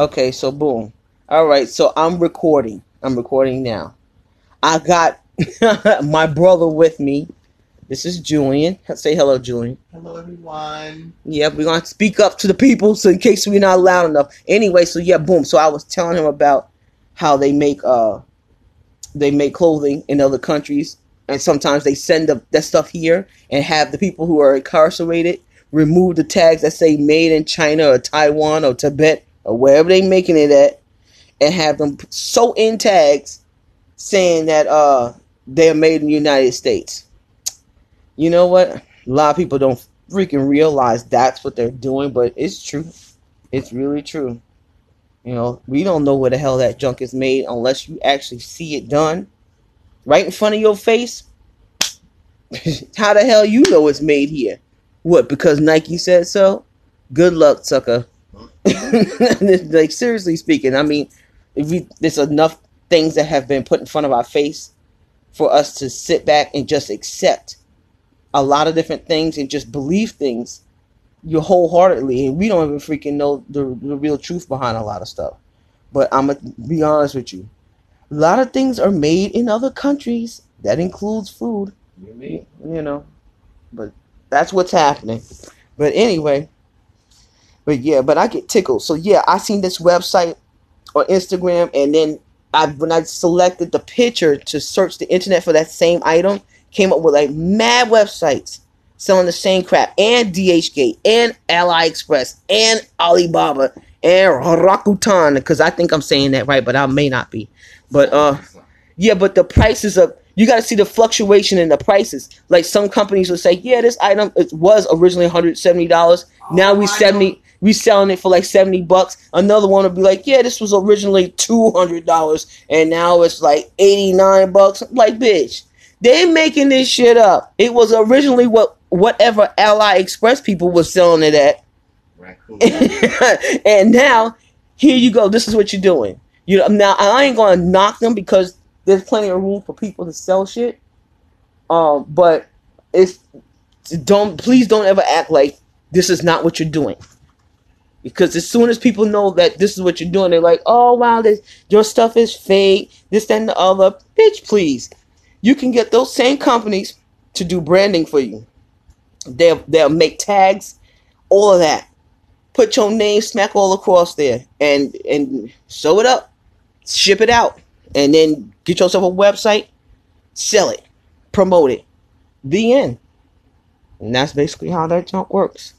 Okay, so boom. All right, so I'm recording now. I got my brother with me. This is Julian. Say hello, Julian. Hello, everyone. Yeah, we're going to speak up to the people so in case we're not loud enough. Anyway, so yeah, boom. So I was telling him about how they make clothing in other countries, and sometimes they send up that stuff here and have the people who are incarcerated remove the tags that say made in China or Taiwan or Tibet or wherever they making it at, and have them sew in tags saying that they're made in the United States. You know what? A lot of people don't freaking realize that's what they're doing, but it's true. It's really true. You know, we don't know where the hell that junk is made unless you actually see it done right in front of your face. How the hell you know it's made here? What, because Nike said so? Good luck, sucker. Like, seriously speaking, I mean, there's enough things that have been put in front of our face for us to sit back and just accept a lot of different things and just believe things you wholeheartedly, and we don't even freaking know the real truth behind a lot of stuff. But I'm gonna be honest with you, a lot of things are made in other countries. That includes food, you know, but that's what's happening. But anyway, but yeah, but I get tickled. So yeah, I seen this website on Instagram, and then when I selected the picture to search the internet for that same item, came up with like mad websites selling the same crap, and DHGate, and AliExpress, and Alibaba, and Rakuten, because I think I'm saying that right, but I may not be. But, yeah, but the prices of, you got to see the fluctuation in the prices. Like, some companies will say, yeah, this item, it was originally $170, now we selling it for like $70. Another one will be like, yeah, this was originally $200, and now it's like $89. I'm like, bitch, they're making this shit up. It was originally whatever AliExpress people were selling it at. Right, cool. And now, here you go. This is what you're doing. You know, now, I ain't going to knock them because there's plenty of room for people to sell shit. But please don't ever act like this is not what you're doing. Because as soon as people know that this is what you're doing, they're like, oh, wow, your stuff is fake, this, that, and the other. Bitch, please. You can get those same companies to do branding for you. They'll make tags, all of that. Put your name smack all across there and sew it up, ship it out, and then get yourself a website, sell it, promote it. The end. And that's basically how that junk works.